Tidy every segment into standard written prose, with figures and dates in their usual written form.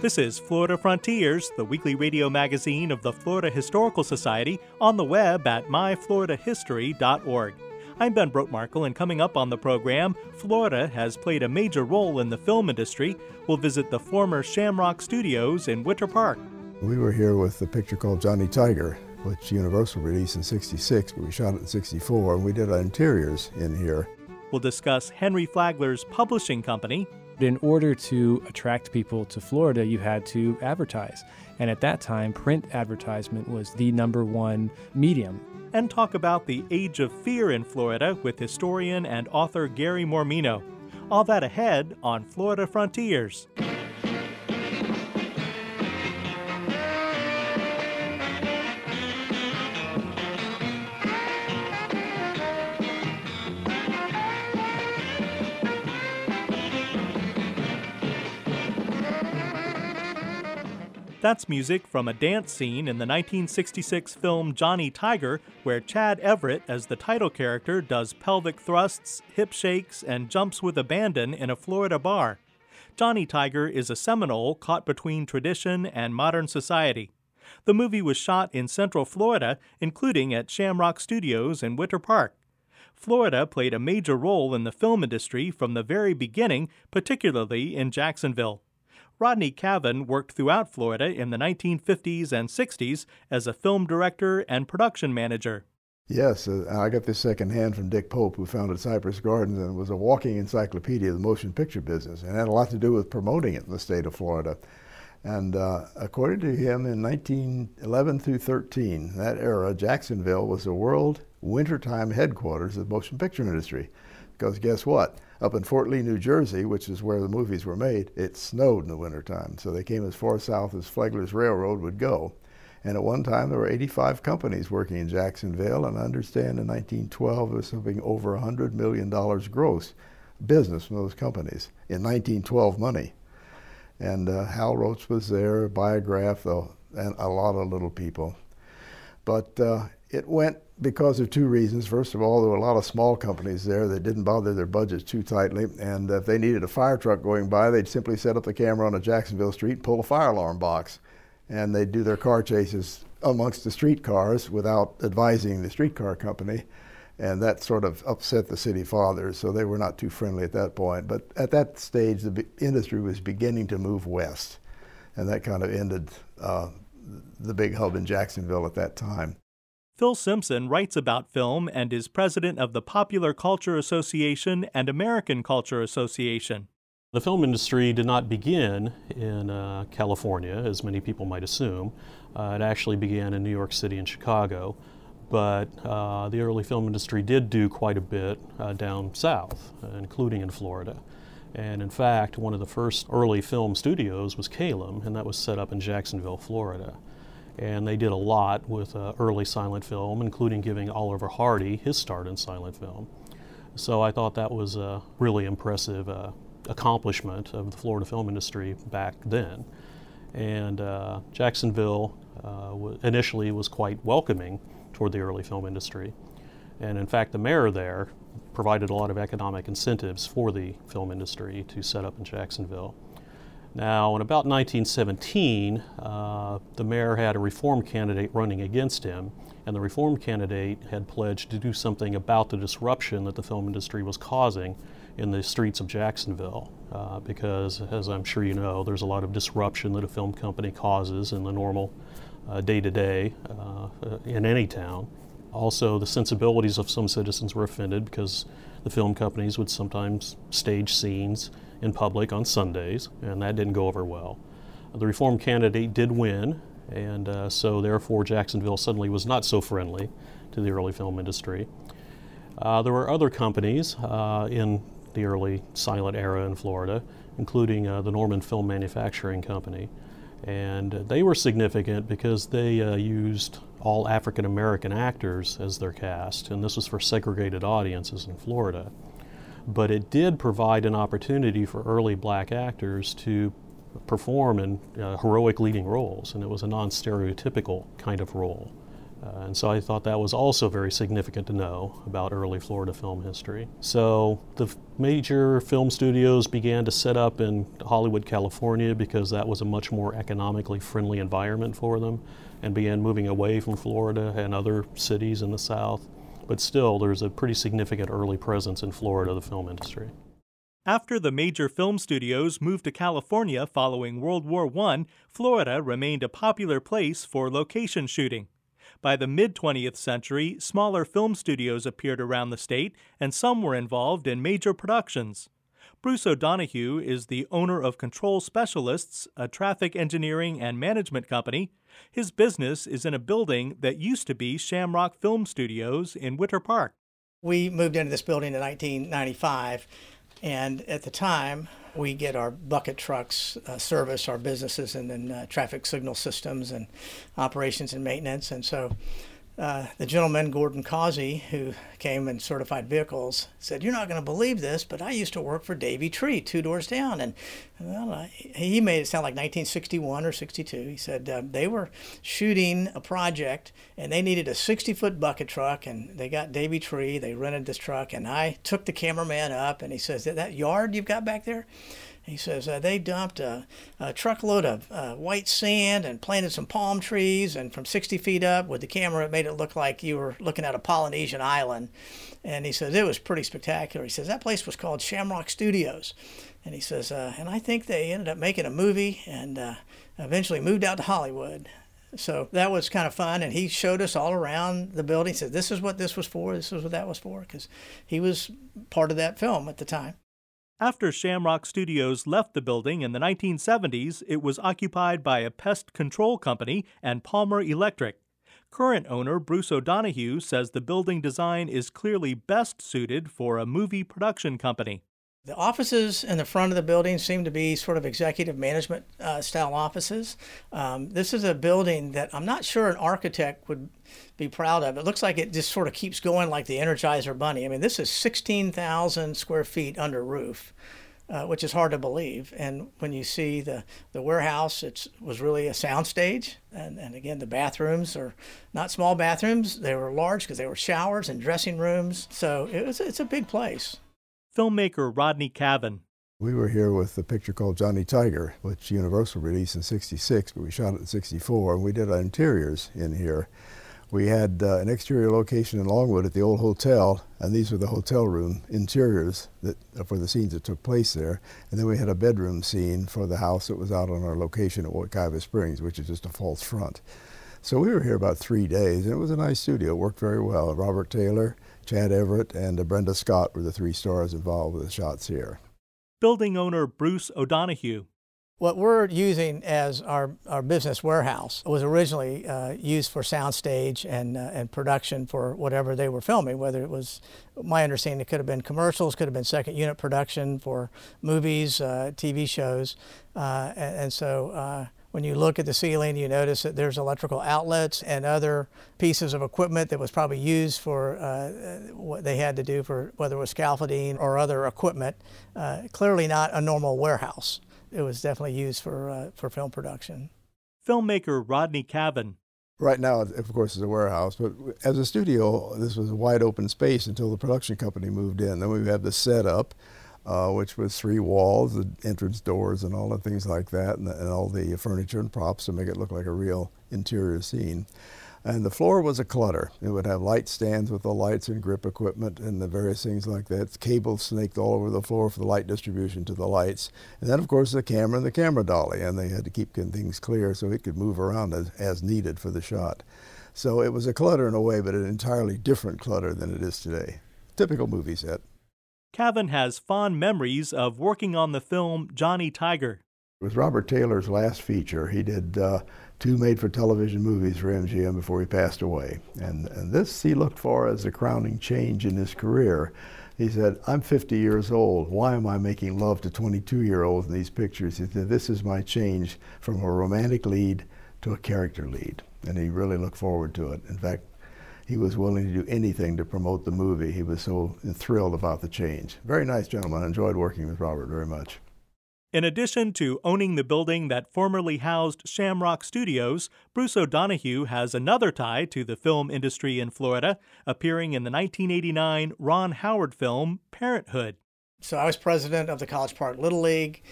This is Florida Frontiers, the weekly radio magazine of the Florida Historical Society, on the web at myfloridahistory.org. I'm Ben Brotmarkle, and coming up on the program, Florida has played a major role in the film industry. We'll visit the former Shamrock Studios in Winter Park. We were here with a picture called Johnny Tiger, which Universal released in 66, but we shot it in 64, and we did our interiors in here. We'll discuss Henry Flagler's publishing company. In order to attract people to Florida, you had to advertise. And at that time, print advertisement was the number one medium. And talk about the Age of Fear in Florida with historian and author Gary Mormino. All that ahead on Florida Frontiers. That's music from a dance scene in the 1966 film Johnny Tiger, where Chad Everett, as the title character, does pelvic thrusts, hip shakes, and jumps with abandon in a Florida bar. Johnny Tiger is a Seminole caught between tradition and modern society. The movie was shot in Central Florida, including at Shamrock Studios in Winter Park. Florida played a major role in the film industry from the very beginning, particularly in Jacksonville. Rodney Cavan worked throughout Florida in the 1950s and 60s as a film director and production manager. Yes, I got this secondhand from Dick Pope, who founded Cypress Gardens and was a walking encyclopedia of the motion picture business, and had a lot to do with promoting it in the state of Florida. And according to him, in 1911 through 13, that era, Jacksonville was the world wintertime headquarters of the motion picture industry. Because guess what? Up in Fort Lee, New Jersey, which is where the movies were made, it snowed in the wintertime. So they came as far south as Flagler's Railroad would go. And at one time, there were 85 companies working in Jacksonville. And I understand in 1912, there was something over $100 million gross business from those companies in 1912 money. And Hal Roach was there, Biograph, though, and a lot of little people. But it went because of two reasons. First of all, there were a lot of small companies there that didn't bother their budgets too tightly, and if they needed a fire truck going by, they'd simply set up the camera on a Jacksonville street, pull a fire alarm box, and they'd do their car chases amongst the streetcars without advising the streetcar company, and that sort of upset the city fathers, so they were not too friendly at that point. But at that stage, the industry was beginning to move west, and that kind of ended the big hub in Jacksonville at that time. Phil Simpson writes about film and is president of the Popular Culture Association and American Culture Association. The film industry did not begin in California, as many people might assume. It actually began in New York City and Chicago, but the early film industry did do quite a bit down south, including in Florida. And in fact, one of the first early film studios was Kalem, and that was set up in Jacksonville, Florida. And they did a lot with early silent film, including giving Oliver Hardy his start in silent film. So I thought that was a really impressive accomplishment of the Florida film industry back then. And Jacksonville initially was quite welcoming toward the early film industry. And in fact, the mayor there provided a lot of economic incentives for the film industry to set up in Jacksonville. Now, in about 1917, the mayor had a reform candidate running against him, and the reform candidate had pledged to do something about the disruption that the film industry was causing in the streets of Jacksonville, because, as I'm sure you know, there's a lot of disruption that a film company causes in the normal day-to-day in any town. Also, the sensibilities of some citizens were offended because the film companies would sometimes stage scenes in public on Sundays, and that didn't go over well. The reform candidate did win, and so therefore Jacksonville suddenly was not so friendly to the early film industry. There were other companies in the early silent era in Florida, including the Norman Film Manufacturing Company. And they were significant because they used all African American actors as their cast, and this was for segregated audiences in Florida. But it did provide an opportunity for early black actors to perform in heroic leading roles, and it was a non-stereotypical kind of role. And so I thought that was also very significant to know about early Florida film history. So the major film studios began to set up in Hollywood, California, because that was a much more economically friendly environment for them, and began moving away from Florida and other cities in the South. But still, there's a pretty significant early presence in Florida of the film industry. After the major film studios moved to California following World War I, Florida remained a popular place for location shooting. By the mid-20th century, smaller film studios appeared around the state, and some were involved in major productions. Bruce O'Donohue is the owner of Control Specialists, a traffic engineering and management company. His business is in a building that used to be Shamrock Film Studios in Winter Park. We moved into this building in 1995, and at the time, we get our bucket trucks, service our businesses, and then traffic signal systems and operations and maintenance. And so the gentleman, Gordon Causey, who came and certified vehicles, said, "You're not going to believe this, but I used to work for Davy Tree, two doors down." And well, he made it sound like 1961 or 62. He said they were shooting a project, and they needed a 60-foot bucket truck, and they got Davy Tree. They rented this truck, and I took the cameraman up, and he says, "That yard you've got back there?" He says, they dumped a truckload of white sand and planted some palm trees, and from 60 feet up with the camera, it made it look like you were looking at a Polynesian island. And he says, it was pretty spectacular. He says, that place was called Shamrock Studios. And he says, and I think they ended up making a movie and eventually moved out to Hollywood. So that was kind of fun, and he showed us all around the building. He said, this is what this was for, this is what that was for, because he was part of that film at the time. After Shamrock Studios left the building in the 1970s, it was occupied by a pest control company and Palmer Electric. Current owner Bruce O'Donohue says the building design is clearly best suited for a movie production company. The offices in the front of the building seem to be sort of executive management style offices. This is a building that I'm not sure an architect would be proud of. It looks like it just sort of keeps going like the Energizer Bunny. I mean, this is 16,000 square feet under roof, which is hard to believe. And when you see the warehouse, it was really a soundstage. And again, the bathrooms are not small bathrooms. They were large because they were showers and dressing rooms. So it's a big place. Filmmaker Rodney Cavan. We were here with the picture called Johnny Tiger, which Universal released in 66, but we shot it in 64, and we did our interiors in here. We had an exterior location in Longwood at the old hotel, and these were the hotel room interiors that for the scenes that took place there. And then we had a bedroom scene for the house that was out on our location at Wakaiva Springs, which is just a false front. So we were here about 3 days, and it was a nice studio. It worked very well. Robert Taylor, Chad Everett, and Brenda Scott were the three stars involved with the shots here. Building owner Bruce O'Donohue. What we're using as our business warehouse was originally used for soundstage and production for whatever they were filming, whether it was, my understanding, it could have been commercials, could have been second unit production for movies, TV shows, and so when you look at the ceiling, you notice that there's electrical outlets and other pieces of equipment that was probably used for what they had to do for, whether it was scaffolding or other equipment. Clearly not a normal warehouse. It was definitely used for film production. Filmmaker Rodney Cavan. Right now, of course, it's a warehouse, but as a studio, this was a wide open space until the production company moved in. Then we had the setup, which was three walls, the entrance doors and all the things like that, and all the furniture and props to make it look like a real interior scene. And the floor was a clutter. It would have light stands with the lights and grip equipment and the various things like that. Cables snaked all over the floor for the light distribution to the lights. And then, of course, the camera and the camera dolly, and they had to keep things clear so it could move around as needed for the shot. So it was a clutter in a way, but an entirely different clutter than it is today. Typical movie set. Cavan has fond memories of working on the film Johnny Tiger. It was Robert Taylor's last feature. He did two made-for-television movies for MGM before he passed away. And this he looked for as a crowning change in his career. He said, I'm 50 years old. Why am I making love to 22-year-olds in these pictures? He said, this is my change from a romantic lead to a character lead. And he really looked forward to it. In fact, he was willing to do anything to promote the movie. He was so thrilled about the change. Very nice gentleman. I enjoyed working with Robert very much. In addition to owning the building that formerly housed Shamrock Studios, Bruce O'Donohue has another tie to the film industry in Florida, appearing in the 1989 Ron Howard film, Parenthood. So I was president of the College Park Little League.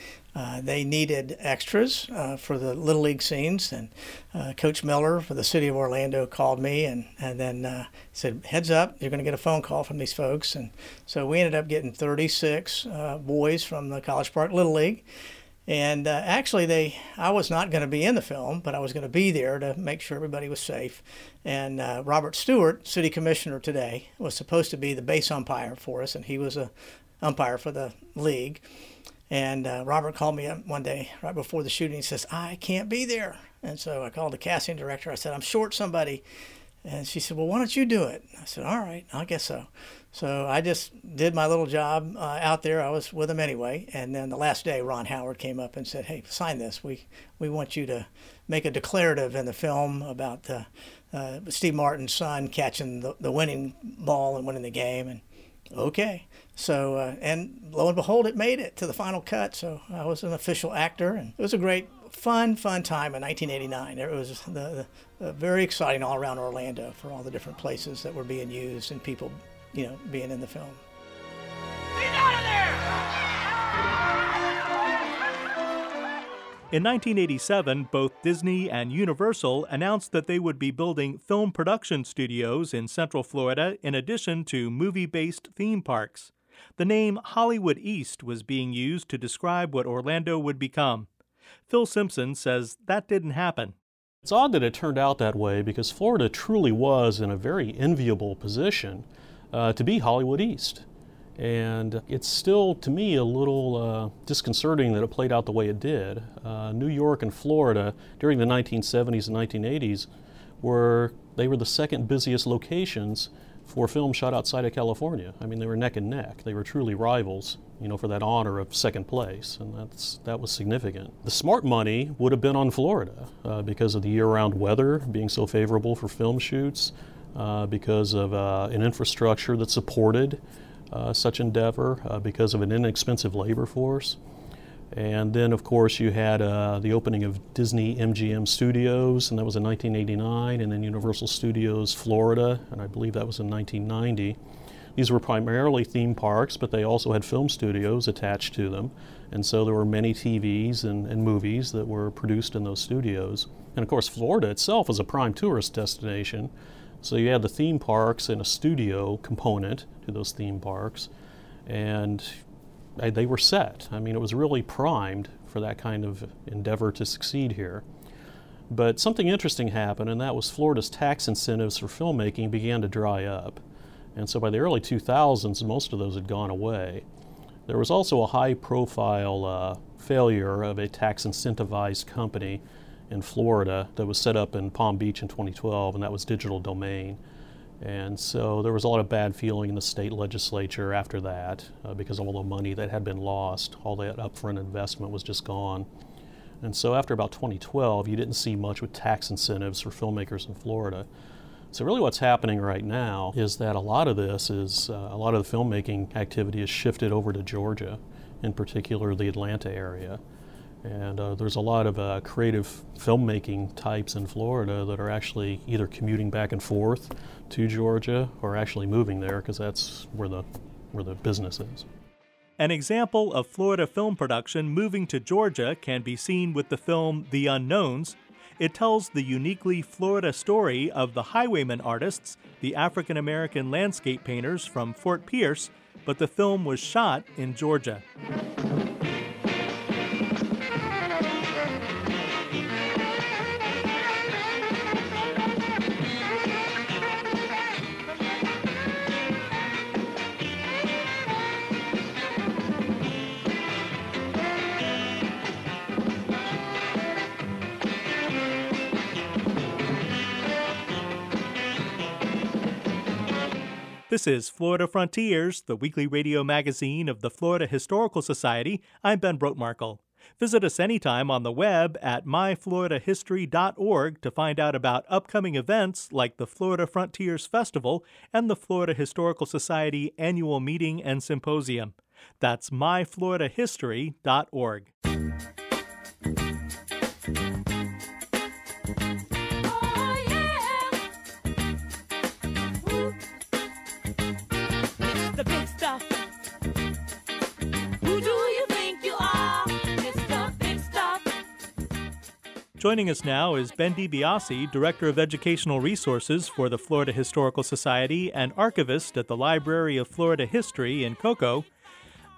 They needed extras for the Little League scenes, and Coach Miller for the city of Orlando called me and then said, heads up, you're going to get a phone call from these folks. And so we ended up getting 36 boys from the College Park Little League. And actually, I was not going to be in the film, but I was going to be there to make sure everybody was safe. And Robert Stewart, city commissioner today, was supposed to be the base umpire for us, and he was a umpire for the league. And Robert called me up one day right before the shooting. He says, I can't be there. And so I called the casting director. I said, I'm short somebody. And she said, well, why don't you do it? I said, all right, I guess so. So I just did my little job out there. I was with him anyway. And then the last day, Ron Howard came up and said, hey, sign this. We want you to make a declarative in the film about Steve Martin's son catching the winning ball and winning the game. And okay. So, and lo and behold, it made it to the final cut. So I was an official actor, and it was a great, fun time in 1989. It was very exciting all around Orlando for all the different places that were being used and people, you know, being in the film. Get out of there! In 1987, both Disney and Universal announced that they would be building film production studios in Central Florida in addition to movie-based theme parks. The name Hollywood East was being used to describe what Orlando would become. Phil Simpson says that didn't happen. It's odd that it turned out that way because Florida truly was in a very enviable position to be Hollywood East. And it's still, to me, a little disconcerting that it played out the way it did. New York and Florida during the 1970s and 1980s were the second busiest locations for film shot outside of California. I mean, they were neck and neck. They were truly rivals, you know, for that honor of second place, and that was significant. The smart money would have been on Florida because of the year-round weather being so favorable for film shoots, because of an infrastructure that supported such endeavor, because of an inexpensive labor force. And then, of course, you had the opening of Disney MGM Studios, and that was in 1989, and then Universal Studios Florida, and I believe that was in 1990. These were primarily theme parks, but they also had film studios attached to them, and so there were many TVs and movies that were produced in those studios. And, of course, Florida itself was a prime tourist destination, so you had the theme parks and a studio component to those theme parks, and they were set. I mean, it was really primed for that kind of endeavor to succeed here. But something interesting happened, and that was Florida's tax incentives for filmmaking began to dry up. And so by the early 2000s, most of those had gone away. There was also a high-profile failure of a tax-incentivized company in Florida that was set up in Palm Beach in 2012, and that was Digital Domain. And so there was a lot of bad feeling in the state legislature after that because all the money that had been lost, all that upfront investment was just gone. And so after about 2012, you didn't see much with tax incentives for filmmakers in Florida. So really what's happening right now is that a lot of the filmmaking activity is shifted over to Georgia, in particular the Atlanta area. And there's a lot of creative filmmaking types in Florida that are actually either commuting back and forth to Georgia or actually moving there because that's where the business is. An example of Florida film production moving to Georgia can be seen with the film The Unknowns. It tells the uniquely Florida story of the Highwaymen artists, the African-American landscape painters from Fort Pierce, but the film was shot in Georgia. This is Florida Frontiers, the weekly radio magazine of the Florida Historical Society. I'm Ben Brotmarkle. Visit us anytime on the web at myfloridahistory.org to find out about upcoming events like the Florida Frontiers Festival and the Florida Historical Society Annual Meeting and Symposium. That's myfloridahistory.org. Joining us now is Ben DiBiase, Director of Educational Resources for the Florida Historical Society and archivist at the Library of Florida History in Cocoa.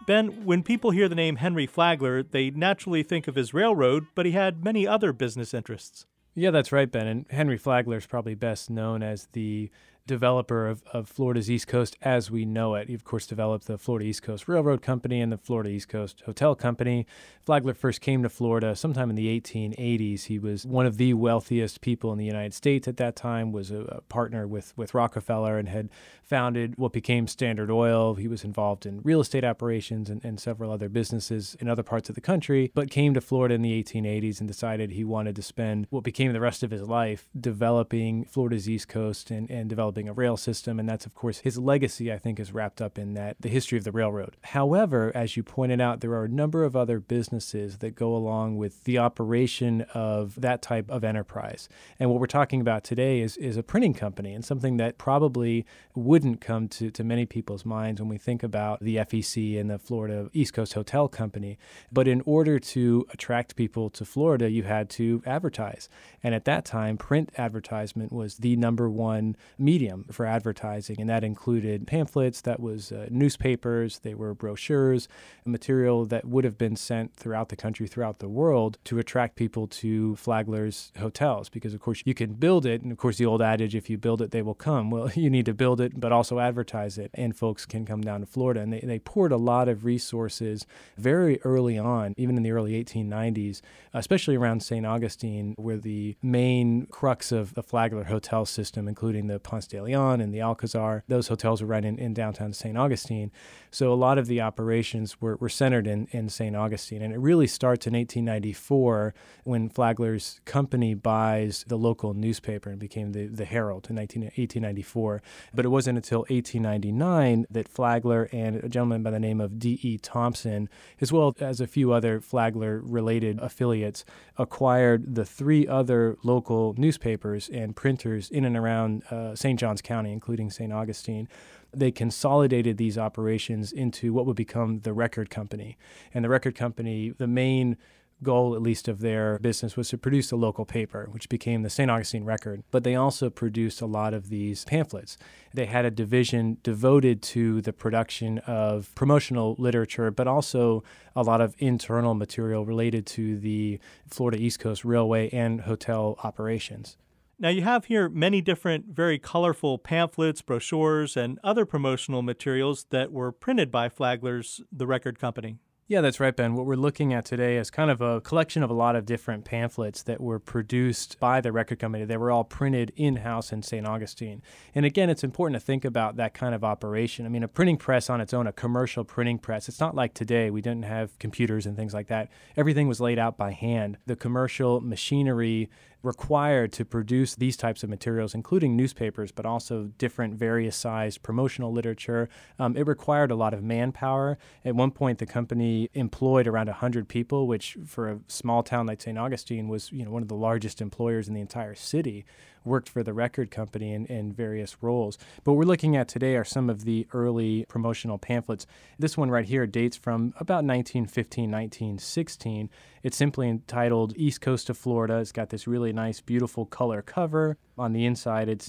Ben, when people hear the name Henry Flagler, they naturally think of his railroad, but he had many other business interests. Yeah, that's right, Ben. And Henry Flagler is probably best known as the developer of Florida's East Coast as we know it. He, of course, developed the Florida East Coast Railroad Company and the Florida East Coast Hotel Company. Flagler first came to Florida sometime in the 1880s. He was one of the wealthiest people in the United States at that time, was a partner with Rockefeller and had founded what became Standard Oil. He was involved in real estate operations and several other businesses in other parts of the country, but came to Florida in the 1880s and decided he wanted to spend what became the rest of his life developing Florida's East Coast and developing a rail system, and that's, of course, his legacy, I think, is wrapped up in that, the history of the railroad. However, as you pointed out, there are a number of other businesses that go along with the operation of that type of enterprise. And what we're talking about today is a printing company, and something that probably wouldn't come to many people's minds when we think about the FEC and the Florida East Coast Hotel Company. But in order to attract people to Florida, you had to advertise. And at that time, print advertisement was the number one medium for advertising, and that included pamphlets, that was newspapers, they were brochures, material that would have been sent throughout the country, throughout the world, to attract people to Flagler's hotels, because of course you can build it, and of course the old adage, if you build it, they will come. Well, you need to build it, but also advertise it, and folks can come down to Florida, and they poured a lot of resources very early on, even in the early 1890s, especially around St. Augustine, where the main crux of the Flagler hotel system, including the Ponce de Leon and the Alcazar. Those hotels were right in downtown St. Augustine. So a lot of the operations were centered in St. Augustine. And it really starts in 1894 when Flagler's company buys the local newspaper and became the Herald in 1894. But it wasn't until 1899 that Flagler and a gentleman by the name of D.E. Thompson, as well as a few other Flagler-related affiliates, acquired the three other local newspapers and printers in and around St. Johns County, including St. Augustine. They consolidated these operations into what would become the Record Company. And the Record Company, the main goal, at least, of their business was to produce a local paper, which became the St. Augustine Record. But they also produced a lot of these pamphlets. They had a division devoted to the production of promotional literature, but also a lot of internal material related to the Florida East Coast Railway and hotel operations. Now, you have here many different, very colorful pamphlets, brochures, and other promotional materials that were printed by Flagler's The Record Company. Yeah, that's right, Ben. What we're looking at today is kind of a collection of a lot of different pamphlets that were produced by the Record Company. They were all printed in-house in St. Augustine. And again, it's important to think about that kind of operation. I mean, a printing press on its own, a commercial printing press, it's not like today. We didn't have computers and things like that. Everything was laid out by hand. The commercial machinery required to produce these types of materials, including newspapers, but also different various sized promotional literature. It required a lot of manpower. At one point, the company employed around 100 people, which for a small town like St. Augustine was, you know, one of the largest employers in the entire city, worked for the Record Company in various roles. But what we're looking at today are some of the early promotional pamphlets. This one right here dates from about 1915, 1916. It's simply entitled East Coast of Florida. It's got this really nice, beautiful color cover. On the inside, it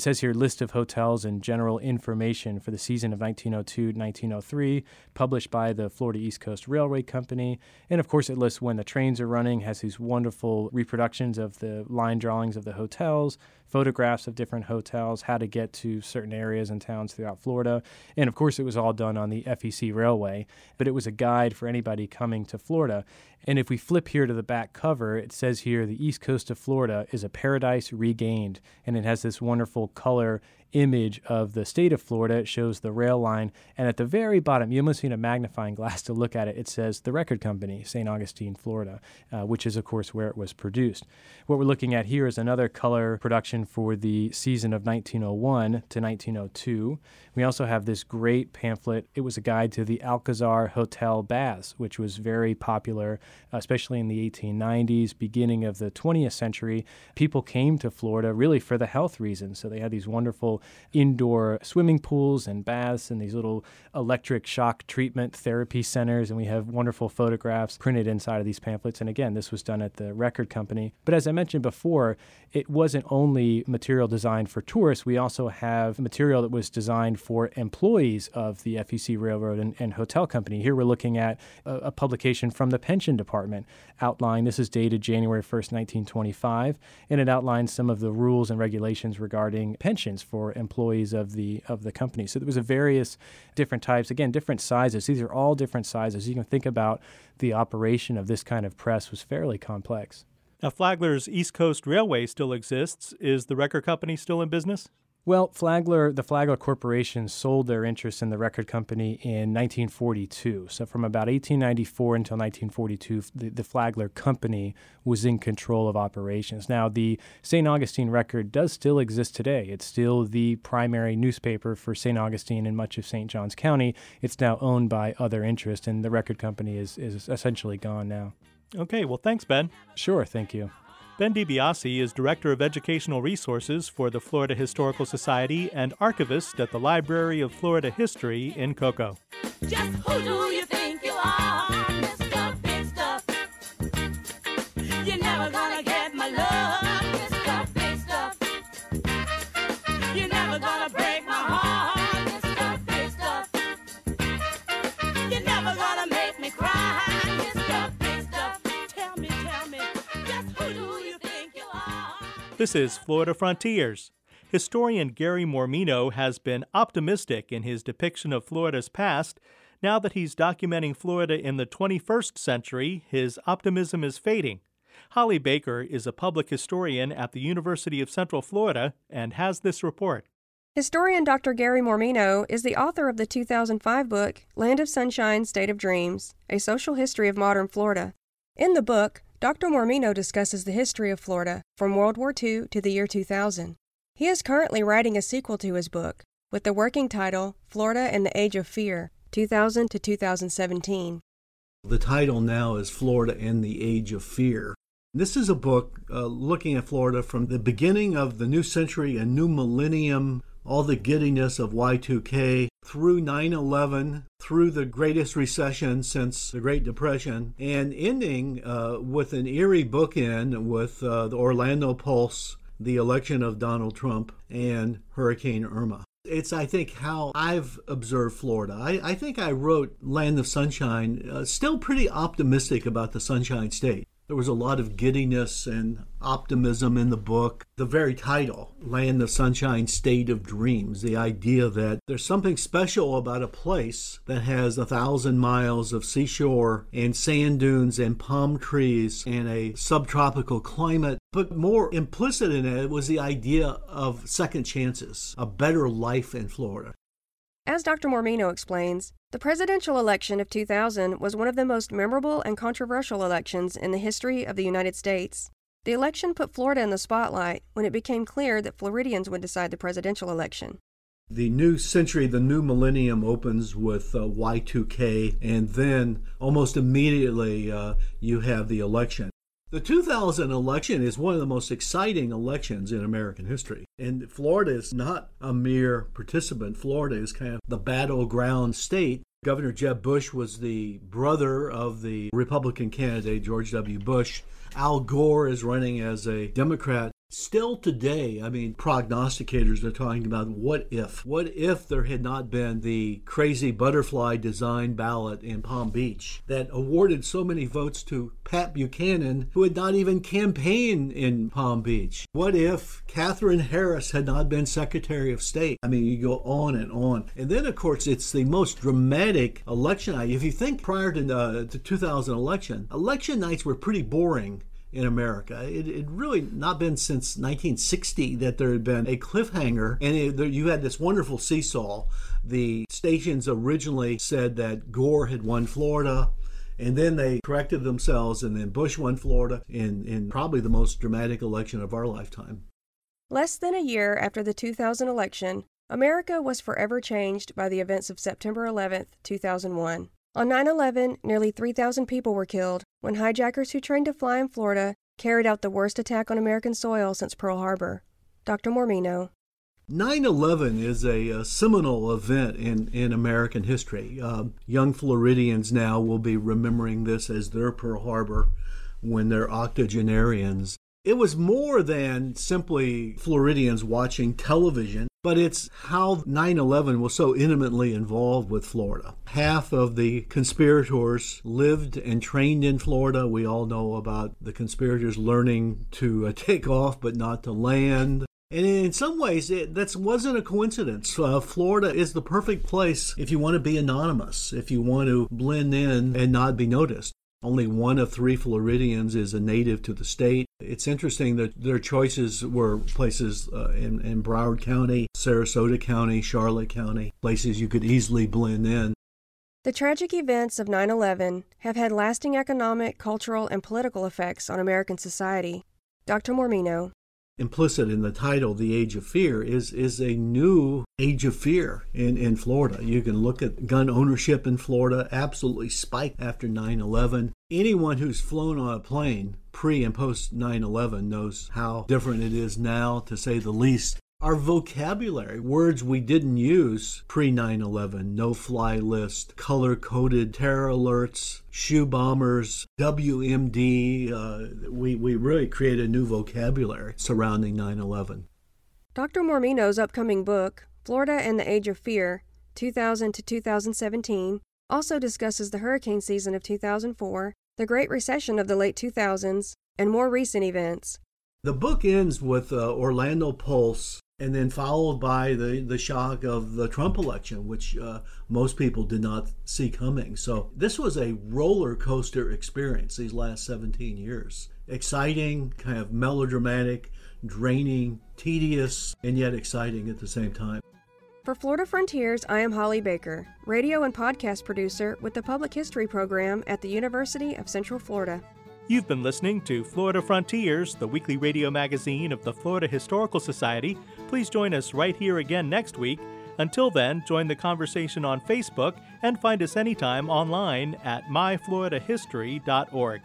says here, list of hotels and general information for the season of 1902-1903, published by the Florida East Coast Railway Company. And, of course, it lists when the trains are running, has these wonderful reproductions of the line drawings of the hotels, photographs of different hotels, how to get to certain areas and towns throughout Florida. And, of course, it was all done on the FEC Railway, but it was a guide for anybody coming to Florida. And if we flip here to the back cover, it says here, the East Coast of Florida is a paradise regained. And it has this wonderful color image of the state of Florida. It shows the rail line, and at the very bottom, you almost need a magnifying glass to look at it. It says the record company, St. Augustine, Florida, which is, of course, where it was produced. What we're looking at here is another color production for the season of 1901 to 1902. We also have this great pamphlet. It was a guide to the Alcazar Hotel Baths, which was very popular, especially in the 1890s, beginning of the 20th century. People came to Florida really for the health reasons. So they had these wonderful indoor swimming pools and baths and these little electric shock treatment therapy centers. And we have wonderful photographs printed inside of these pamphlets. And again, this was done at the record company. But as I mentioned before, it wasn't only material designed for tourists. We also have material that was designed for employees of the FEC Railroad and Hotel Company. Here we're looking at a publication from the Pension Department outline. This is dated January 1st, 1925, and it outlines some of the rules and regulations regarding pensions for employees of the company. So there was a various different types, again, different sizes. These are all different sizes. You can think about the operation of this kind of press was fairly complex. Now, Flagler's East Coast Railway still exists. Is the record company still in business? Well, the Flagler Corporation sold their interest in the record company in 1942. So from about 1894 until 1942, the Flagler Company was in control of operations. Now, the St. Augustine Record does still exist today. It's still the primary newspaper for St. Augustine and much of St. Johns County. It's now owned by other interests, and the record company is essentially gone now. Okay, well, thanks, Ben. Sure, thank you. Ben DiBiase is Director of Educational Resources for the Florida Historical Society and archivist at the Library of Florida History in Cocoa. Just who do you think you are, Mr. Big Stuff? You're never gonna get my love, Mr. Big Stuff. You're never gonna break my heart, Mr. Big Stuff. You're never gonna make me cry, Mr. Big Stuff. Tell me, just who do you? This is Florida Frontiers. Historian Gary Mormino has been optimistic in his depiction of Florida's past. Now that he's documenting Florida in the 21st century, his optimism is fading. Holly Baker is a public historian at the University of Central Florida and has this report. Historian Dr. Gary Mormino is the author of the 2005 book, Land of Sunshine, State of Dreams, A Social History of Modern Florida. In the book, Dr. Mormino discusses the history of Florida from World War II to the year 2000. He is currently writing a sequel to his book with the working title Florida and the Age of Fear, 2000 to 2017. The title now is Florida and the Age of Fear. This is a book looking at Florida from the beginning of the new century and new millennium, all the giddiness of Y2K, through 9/11, through the greatest recession since the Great Depression, and ending with an eerie bookend with the Orlando Pulse, the election of Donald Trump, and Hurricane Irma. It's, I think, how I've observed Florida. I think I wrote Land of Sunshine, still pretty optimistic about the Sunshine State. There was a lot of giddiness and optimism in the book. The very title, Land of Sunshine, State of Dreams, the idea that there's something special about a place that has 1,000 miles of seashore and sand dunes and palm trees and a subtropical climate. But more implicit in it was the idea of second chances, a better life in Florida. As Dr. Mormino explains, the presidential election of 2000 was one of the most memorable and controversial elections in the history of the United States. The election put Florida in the spotlight when it became clear that Floridians would decide the presidential election. The new century, the new millennium, opens with Y2K, and then almost immediately you have the election. The 2000 election is one of the most exciting elections in American history. And Florida is not a mere participant. Florida is kind of the battleground state. Governor Jeb Bush was the brother of the Republican candidate, George W. Bush. Al Gore is running as a Democrat. Still today, I mean, prognosticators are talking about what if. What if there had not been the crazy butterfly design ballot in Palm Beach that awarded so many votes to Pat Buchanan, who had not even campaigned in Palm Beach? What if Katherine Harris had not been Secretary of State? I mean, you go on and on. And then, of course, it's the most dramatic election night. If you think prior to the 2000 election, election nights were pretty boring in America. It really not been since 1960 that there had been a cliffhanger, and you had this wonderful seesaw. The stations originally said that Gore had won Florida, and then they corrected themselves, and then Bush won Florida in probably the most dramatic election of our lifetime. Less than a year after the 2000 election, America was forever changed by the events of September 11, 2001. On 9/11, nearly 3,000 people were killed when hijackers who trained to fly in Florida carried out the worst attack on American soil since Pearl Harbor. Dr. Mormino. 9/11 is a seminal event in American history. Young Floridians now will be remembering this as their Pearl Harbor when they're octogenarians. It was more than simply Floridians watching television, but it's how 9/11 was so intimately involved with Florida. Half of the conspirators lived and trained in Florida. We all know about the conspirators learning to take off but not to land. And in some ways, that wasn't a coincidence. Florida is the perfect place if you want to be anonymous, if you want to blend in and not be noticed. Only one of three Floridians is a native to the state. It's interesting that their choices were places in Broward County, Sarasota County, Charlotte County, places you could easily blend in. The tragic events of 9/11 have had lasting economic, cultural, and political effects on American society. Dr. Mormino. Implicit in the title, The Age of Fear, is a new age of fear in Florida. You can look at gun ownership in Florida, absolutely spiked after 9/11. Anyone who's flown on a plane pre and post 9/11 knows how different it is now, to say the least. Our vocabulary, words we didn't use pre 9/11, no-fly list, color-coded terror alerts, shoe bombers, WMD. We really created a new vocabulary surrounding 9/11. Dr. Mormino's upcoming book, Florida and the Age of Fear, 2000 to 2017, also discusses the hurricane season of 2004, the Great Recession of the late 2000s, and more recent events. The book ends with Orlando Pulse, and then followed by the shock of the Trump election, which most people did not see coming. So this was a roller coaster experience these last 17 years. Exciting, kind of melodramatic, draining, tedious, and yet exciting at the same time. For Florida Frontiers, I am Holly Baker, radio and podcast producer with the Public History Program at the University of Central Florida. You've been listening to Florida Frontiers, the weekly radio magazine of the Florida Historical Society. Please join us right here again next week. Until then, join the conversation on Facebook and find us anytime online at myfloridahistory.org.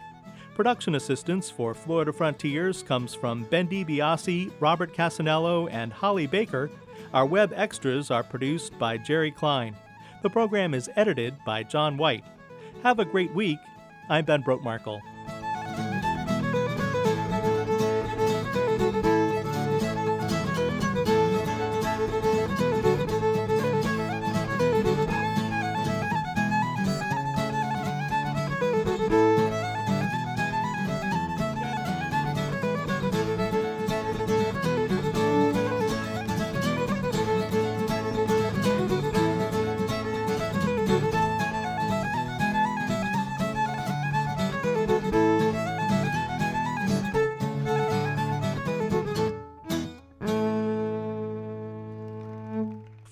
Production assistance for Florida Frontiers comes from Bendy Biasi, Robert Casanello, and Holly Baker. Our web extras are produced by Jerry Klein. The program is edited by John White. Have a great week. I'm Ben Brotmarkle.